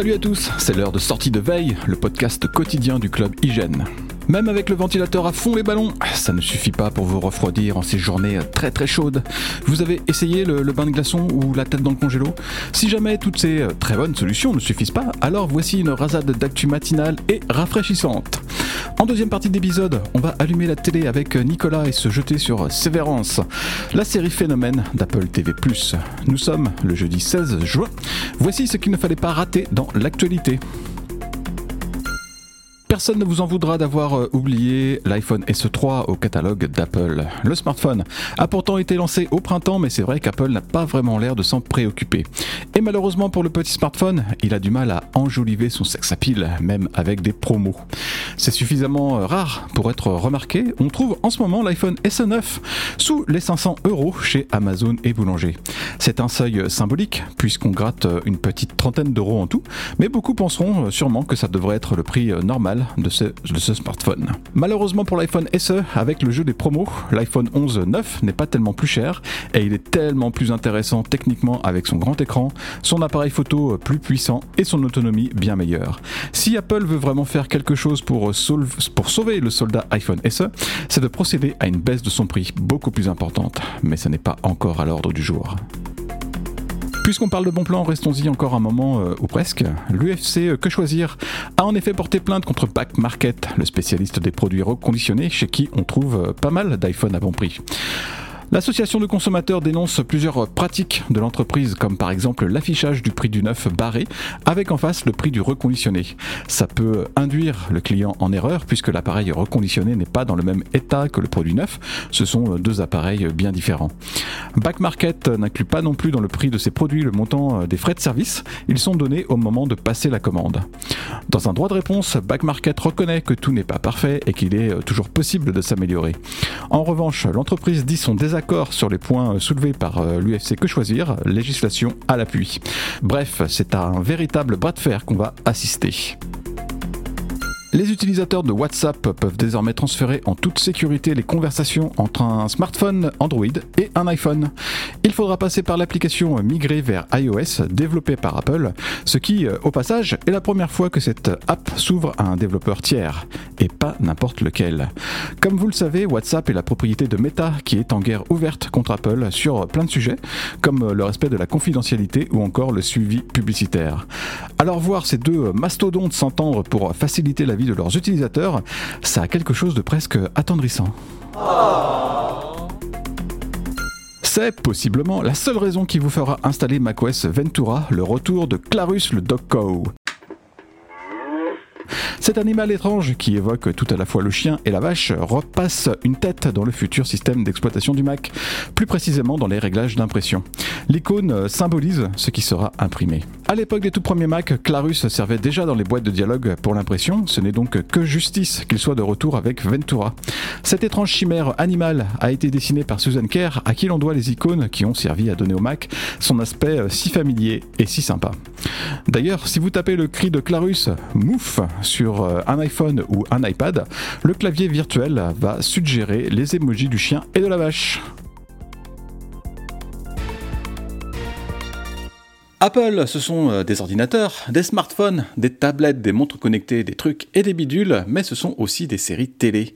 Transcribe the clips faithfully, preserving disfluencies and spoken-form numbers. Salut à tous, c'est l'heure de Sortie de veille, le podcast quotidien du club Hygiène. Même avec le ventilateur à fond les ballons, ça ne suffit pas pour vous refroidir en ces journées très très chaudes. Vous avez essayé le, le bain de glaçons ou la tête dans le congélo? Si jamais toutes ces très bonnes solutions ne suffisent pas, alors voici une rasade d'actu matinale et rafraîchissante. En deuxième partie d'épisode, on va allumer la télé avec Nicolas et se jeter sur Severance, la série phénomène d'Apple T V plus. Nous sommes le jeudi seize juin, voici ce qu'il ne fallait pas rater dans l'actualité. Personne ne vous en voudra d'avoir oublié l'iPhone S trois au catalogue d'Apple. Le smartphone a pourtant été lancé au printemps, mais c'est vrai qu'Apple n'a pas vraiment l'air de s'en préoccuper. Et malheureusement pour le petit smartphone, il a du mal à enjoliver son sex appeal, même avec des promos. C'est suffisamment rare pour être remarqué. On trouve en ce moment l'iPhone S neuf sous les cinq cents euros chez Amazon et Boulanger. C'est un seuil symbolique, puisqu'on gratte une petite trentaine d'euros en tout, mais beaucoup penseront sûrement que ça devrait être le prix normal De ce, de ce smartphone. Malheureusement pour l'iPhone S E, avec le jeu des promos, l'iPhone onze neuf n'est pas tellement plus cher et il est tellement plus intéressant techniquement avec son grand écran, son appareil photo plus puissant et son autonomie bien meilleure. Si Apple veut vraiment faire quelque chose pour, sauve, pour sauver le soldat iPhone S E, c'est de procéder à une baisse de son prix beaucoup plus importante, mais ça n'est pas encore à l'ordre du jour. Puisqu'on parle de bon plan, restons-y encore un moment, euh, ou presque. L'U F C euh, Que Choisir a en effet porté plainte contre Back Market, le spécialiste des produits reconditionnés chez qui on trouve euh, pas mal d'iPhone à bon prix. L'association de consommateurs dénonce plusieurs pratiques de l'entreprise, comme par exemple l'affichage du prix du neuf barré, avec en face le prix du reconditionné. Ça peut induire le client en erreur, puisque l'appareil reconditionné n'est pas dans le même état que le produit neuf. Ce sont deux appareils bien différents. Back Market n'inclut pas non plus dans le prix de ses produits le montant des frais de service. Ils sont donnés au moment de passer la commande. Dans un droit de réponse, Back Market reconnaît que tout n'est pas parfait et qu'il est toujours possible de s'améliorer. En revanche, l'entreprise dit son désaccord sur les points soulevés par l'U F C Que Choisir, législation à l'appui. Bref, c'est à un véritable bras de fer qu'on va assister. Les utilisateurs de WhatsApp peuvent désormais transférer en toute sécurité les conversations entre un smartphone Android et un iPhone. Il faudra passer par l'application migrée vers iOS développée par Apple, ce qui, au passage, est la première fois que cette app s'ouvre à un développeur tiers, et pas n'importe lequel. Comme vous le savez, WhatsApp est la propriété de Meta, qui est en guerre ouverte contre Apple sur plein de sujets, comme le respect de la confidentialité ou encore le suivi publicitaire. Alors voir ces deux mastodontes s'entendre pour faciliter la vie de leurs utilisateurs, ça a quelque chose de presque attendrissant. Oh. C'est possiblement la seule raison qui vous fera installer macOS Ventura, le retour de Clarus le DogCow. Cet animal étrange, qui évoque tout à la fois le chien et la vache, repasse une tête dans le futur système d'exploitation du Mac, plus précisément dans les réglages d'impression. L'icône symbolise ce qui sera imprimé. A l'époque des tout premiers Mac, Clarus servait déjà dans les boîtes de dialogue pour l'impression, ce n'est donc que justice qu'il soit de retour avec Ventura. Cette étrange chimère animale a été dessinée par Susan Kare, à qui l'on doit les icônes qui ont servi à donner au Mac son aspect si familier et si sympa. D'ailleurs, si vous tapez le cri de Clarus « mouf » sur un iPhone ou un iPad, le clavier virtuel va suggérer les emojis du chien et de la vache. Apple, ce sont des ordinateurs, des smartphones, des tablettes, des montres connectées, des trucs et des bidules, mais ce sont aussi des séries télé.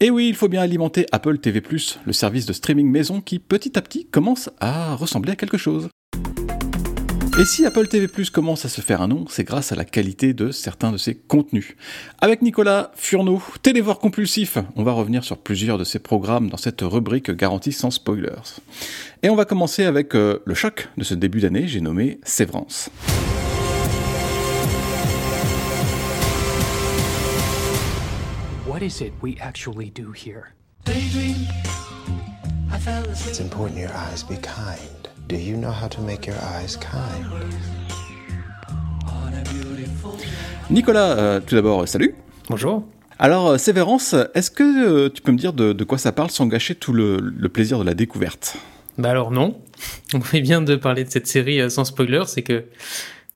Et oui, il faut bien alimenter Apple T V plus, le service de streaming maison qui petit à petit commence à ressembler à quelque chose. Et si Apple T V plus commence à se faire un nom, c'est grâce à la qualité de certains de ses contenus. Avec Nicolas Furneau, télévore compulsif, on va revenir sur plusieurs de ses programmes dans cette rubrique garantie sans spoilers. Et on va commencer avec euh, le choc de ce début d'année, j'ai nommé Severance. What is it we actually do here? Daydream. I found this. It's important your eyes be kind. Do you know how to make your eyes kind? Nicolas, euh, tout d'abord, salut. Bonjour. Alors, euh, Severance, est-ce que euh, tu peux me dire de, de quoi ça parle sans gâcher tout le, le plaisir de la découverte? Bah alors non. On fait bien de parler de cette série euh, sans spoiler, c'est que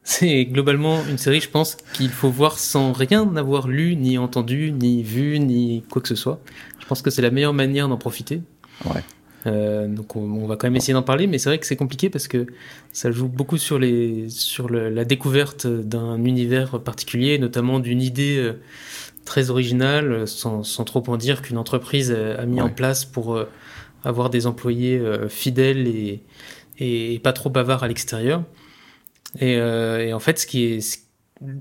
c'est globalement une série, je pense, qu'il faut voir sans rien avoir lu, ni entendu, ni vu, ni quoi que ce soit. Je pense que c'est la meilleure manière d'en profiter. Ouais. Euh, donc on, on va quand même essayer d'en parler, mais c'est vrai que c'est compliqué parce que ça joue beaucoup sur, les, sur le, la découverte d'un univers particulier, notamment d'une idée très originale, sans, sans trop en dire, qu'une entreprise a mis ouais. en place pour avoir des employés fidèles et, et pas trop bavards à l'extérieur. Et, euh, et en fait, ce qui est, ce,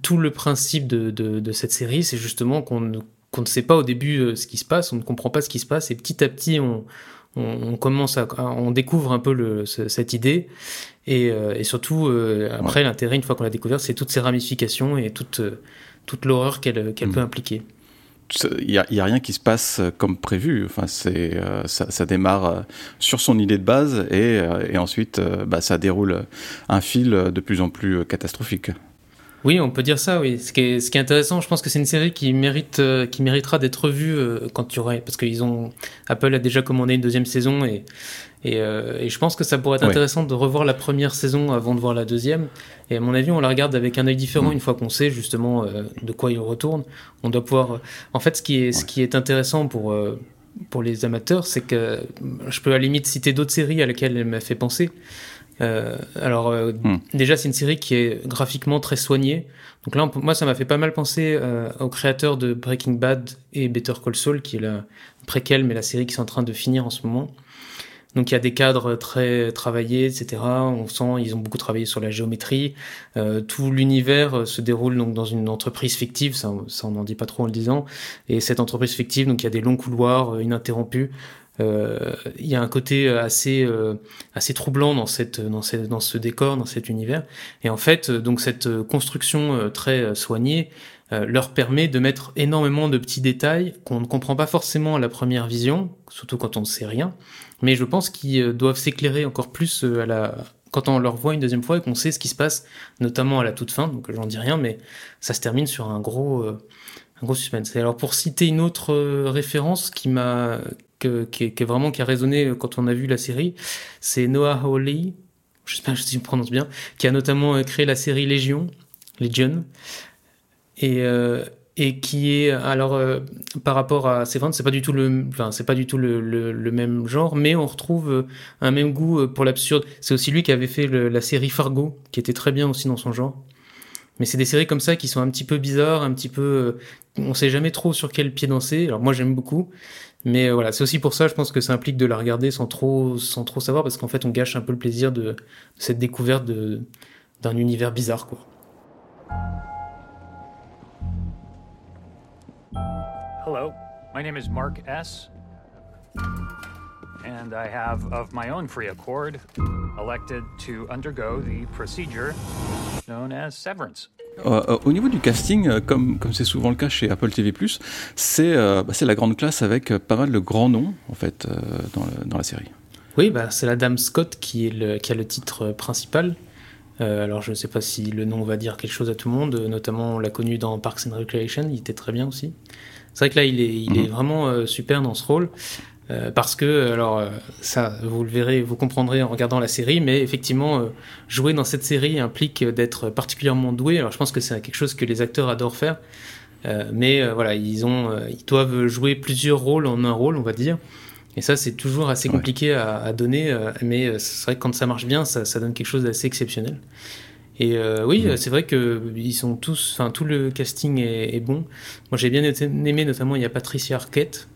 tout le principe de, de, de cette série, c'est justement qu'on, qu'on ne sait pas au début ce qui se passe, on ne comprend pas ce qui se passe, et petit à petit, on... on commence à, on découvre un peu le, cette idée et, euh, et surtout euh, après ouais. l'intérêt une fois qu'on l'a découvert, c'est toutes ses ramifications et toute toute l'horreur qu'elle qu'elle mmh. peut impliquer. Il y a, y a rien qui se passe comme prévu. Enfin, c'est euh, ça, ça démarre sur son idée de base et, euh, et ensuite euh, bah, ça déroule un fil de plus en plus catastrophique. Oui, on peut dire ça, oui. Ce qui est, ce qui est intéressant, je pense que c'est une série qui mérite, euh, qui méritera d'être revue euh, quand tu auras, parce que ils ont, Apple a déjà commandé une deuxième saison et, et, euh, et je pense que ça pourrait être ouais. intéressant de revoir la première saison avant de voir la deuxième. Et à mon avis, on la regarde avec un œil différent mmh. une fois qu'on sait justement euh, de quoi il retourne. On doit pouvoir, en fait, ce qui est, ouais. ce qui est intéressant pour, euh, pour les amateurs, c'est que je peux à la limite citer d'autres séries à laquelle elle m'a fait penser. Euh, alors euh, mmh. déjà c'est une série qui est graphiquement très soignée, donc là on, moi ça m'a fait pas mal penser euh, aux créateurs de Breaking Bad et Better Call Saul, qui est la préquelle mais la série qui est en train de finir en ce moment. Donc il y a des cadres très travaillés, etc. On sent ils ont beaucoup travaillé sur la géométrie. Euh, tout l'univers se déroule donc dans une entreprise fictive, ça, ça on n'en dit pas trop en le disant, et cette entreprise fictive, donc il y a des longs couloirs euh, ininterrompus. Il euh, y a un côté assez euh, assez troublant dans cette dans cette dans ce décor, dans cet univers, et en fait donc cette construction euh, très soignée euh, leur permet de mettre énormément de petits détails qu'on ne comprend pas forcément à la première vision, surtout quand on ne sait rien, mais je pense qu'ils euh, doivent s'éclairer encore plus euh, à la quand on leur voit une deuxième fois et qu'on sait ce qui se passe, notamment à la toute fin. Donc j'en dis rien, mais ça se termine sur un gros euh, un gros suspense. Et alors pour citer une autre euh, référence qui m'a Que, qui, qui est vraiment qui a résonné quand on a vu la série, c'est Noah Hawley, j'espère que je le prononce bien, qui a notamment créé la série Legion, Legion, et euh, et qui est alors euh, par rapport à Severance, c'est pas du tout le, enfin c'est pas du tout le, le, le même genre, mais on retrouve un même goût pour l'absurde. C'est aussi lui qui avait fait le, la série Fargo, qui était très bien aussi dans son genre. Mais c'est des séries comme ça qui sont un petit peu bizarres, un petit peu... Euh, on sait jamais trop sur quel pied danser. Alors moi, j'aime beaucoup. Mais euh, voilà, c'est aussi pour ça, je pense que ça implique de la regarder sans trop, sans trop savoir, parce qu'en fait, on gâche un peu le plaisir de, de cette découverte de, d'un univers bizarre, quoi. Hello, my name is Mark S. And I have, of my own free accord, elected to undergo the procedure known as severance. Euh, euh, au niveau du casting, euh, comme, comme c'est souvent le cas chez Apple T V plus, c'est, euh, bah, c'est la grande classe avec euh, pas mal de grands noms en fait, euh, dans, le, dans la série. Oui, bah, c'est la dame Scott qui, est le, qui a le titre principal. Euh, alors je ne sais pas si le nom va dire quelque chose à tout le monde, notamment on l'a connu dans Parks and Recreation, il était très bien aussi. C'est vrai que là il est, il mmh. est vraiment euh, super dans ce rôle. Euh, parce que, alors euh, ça vous le verrez, vous comprendrez en regardant la série, mais effectivement euh, jouer dans cette série implique d'être particulièrement doué. Alors je pense que c'est quelque chose que les acteurs adorent faire, euh, mais euh, voilà, ils ont, euh, ils doivent jouer plusieurs rôles en un rôle, on va dire, et ça c'est toujours assez compliqué ouais. à, à donner, euh, mais euh, c'est vrai que quand ça marche bien, ça, ça donne quelque chose d'assez exceptionnel. Et euh, oui, mmh. c'est vrai que ils sont tous, enfin tout le casting est, est bon. Moi j'ai bien aimé, notamment il y a Patricia Arquette.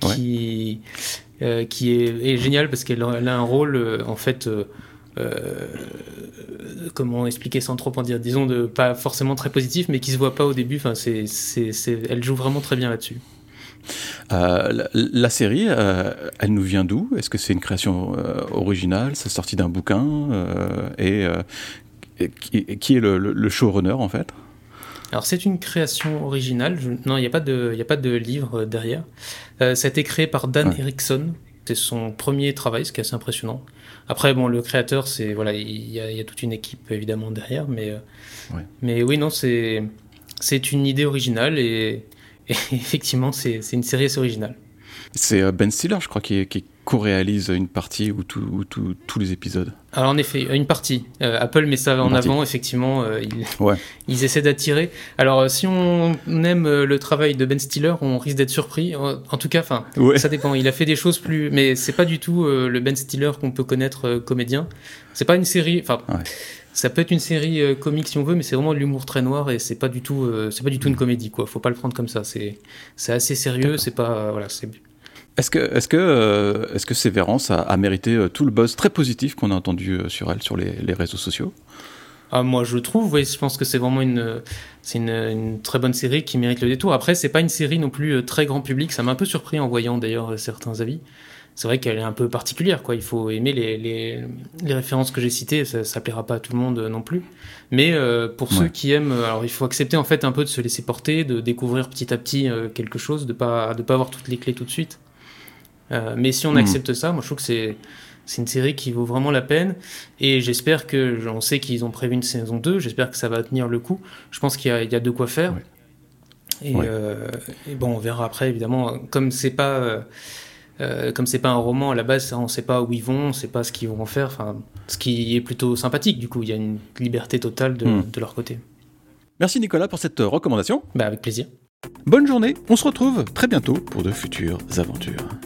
qui, ouais. euh, qui est, est géniale parce qu'elle elle a un rôle euh, en fait euh, euh, comment expliquer sans trop en dire, disons de, pas forcément très positif mais qui se voit pas au début, enfin, c'est, c'est, c'est, elle joue vraiment très bien là-dessus. Euh, la, la série, euh, elle nous vient d'où? Est-ce que c'est une création euh, originale? C'est sorti d'un bouquin euh, et, euh, et qui, qui est le, le, le showrunner en fait? Alors c'est une création originale, je... non il n'y a pas de, il n'y a pas de livre derrière. Euh, ça a été créé par Dan ouais. Erickson, c'est son premier travail, ce qui est assez impressionnant. Après bon le créateur c'est voilà, il y a, il y a toute une équipe évidemment derrière, mais ouais. mais oui non c'est c'est une idée originale et, et effectivement c'est c'est une série assez originale. C'est Ben Stiller, je crois, qui, qui co-réalise une partie ou tous les épisodes. Alors en effet, une partie. Euh, Apple met ça en avant, effectivement. Euh, ils, ouais. ils essaient d'attirer. Alors si on aime le travail de Ben Stiller, on risque d'être surpris. En tout cas, enfin, ouais. ça dépend. Il a fait des choses plus, mais c'est pas du tout euh, le Ben Stiller qu'on peut connaître euh, comédien. C'est pas une série. Enfin, ouais. ça peut être une série euh, comique si on veut, mais c'est vraiment de l'humour très noir et c'est pas du tout, euh, c'est pas du tout une comédie quoi. Faut pas le prendre comme ça. C'est, c'est assez sérieux. D'accord. C'est pas, euh, voilà, c'est. Est-ce que, est-ce que, euh, est-ce que Severance a, a mérité euh, tout le buzz très positif qu'on a entendu euh, sur elle, sur les, les réseaux sociaux ? Ah, moi, je trouve. Oui, je pense que c'est vraiment une, c'est une, une très bonne série qui mérite le détour. Après, c'est pas une série non plus euh, très grand public. Ça m'a un peu surpris en voyant d'ailleurs certains avis. C'est vrai qu'elle est un peu particulière, quoi. Il faut aimer les, les, les références que j'ai citées. Ça, ça plaira pas à tout le monde non plus. Mais euh, pour ouais. ceux qui aiment, alors il faut accepter en fait un peu de se laisser porter, de découvrir petit à petit euh, quelque chose, de pas, de pas avoir toutes les clés tout de suite. Euh, mais si on mmh. accepte ça, moi je trouve que c'est, c'est une série qui vaut vraiment la peine et j'espère que, on sait qu'ils ont prévu une saison deux, j'espère que ça va tenir le coup. Je pense qu'il y a, il y a de quoi faire ouais. et, ouais. Euh, et bon, on verra après évidemment, comme c'est pas euh, comme c'est pas un roman à la base, on sait pas où ils vont, on sait pas ce qu'ils vont en faire, enfin, ce qui est plutôt sympathique du coup, il y a une liberté totale de, mmh. de leur côté. Merci Nicolas pour cette recommandation. Bah, avec plaisir. Bonne journée, on se retrouve très bientôt pour de futures aventures.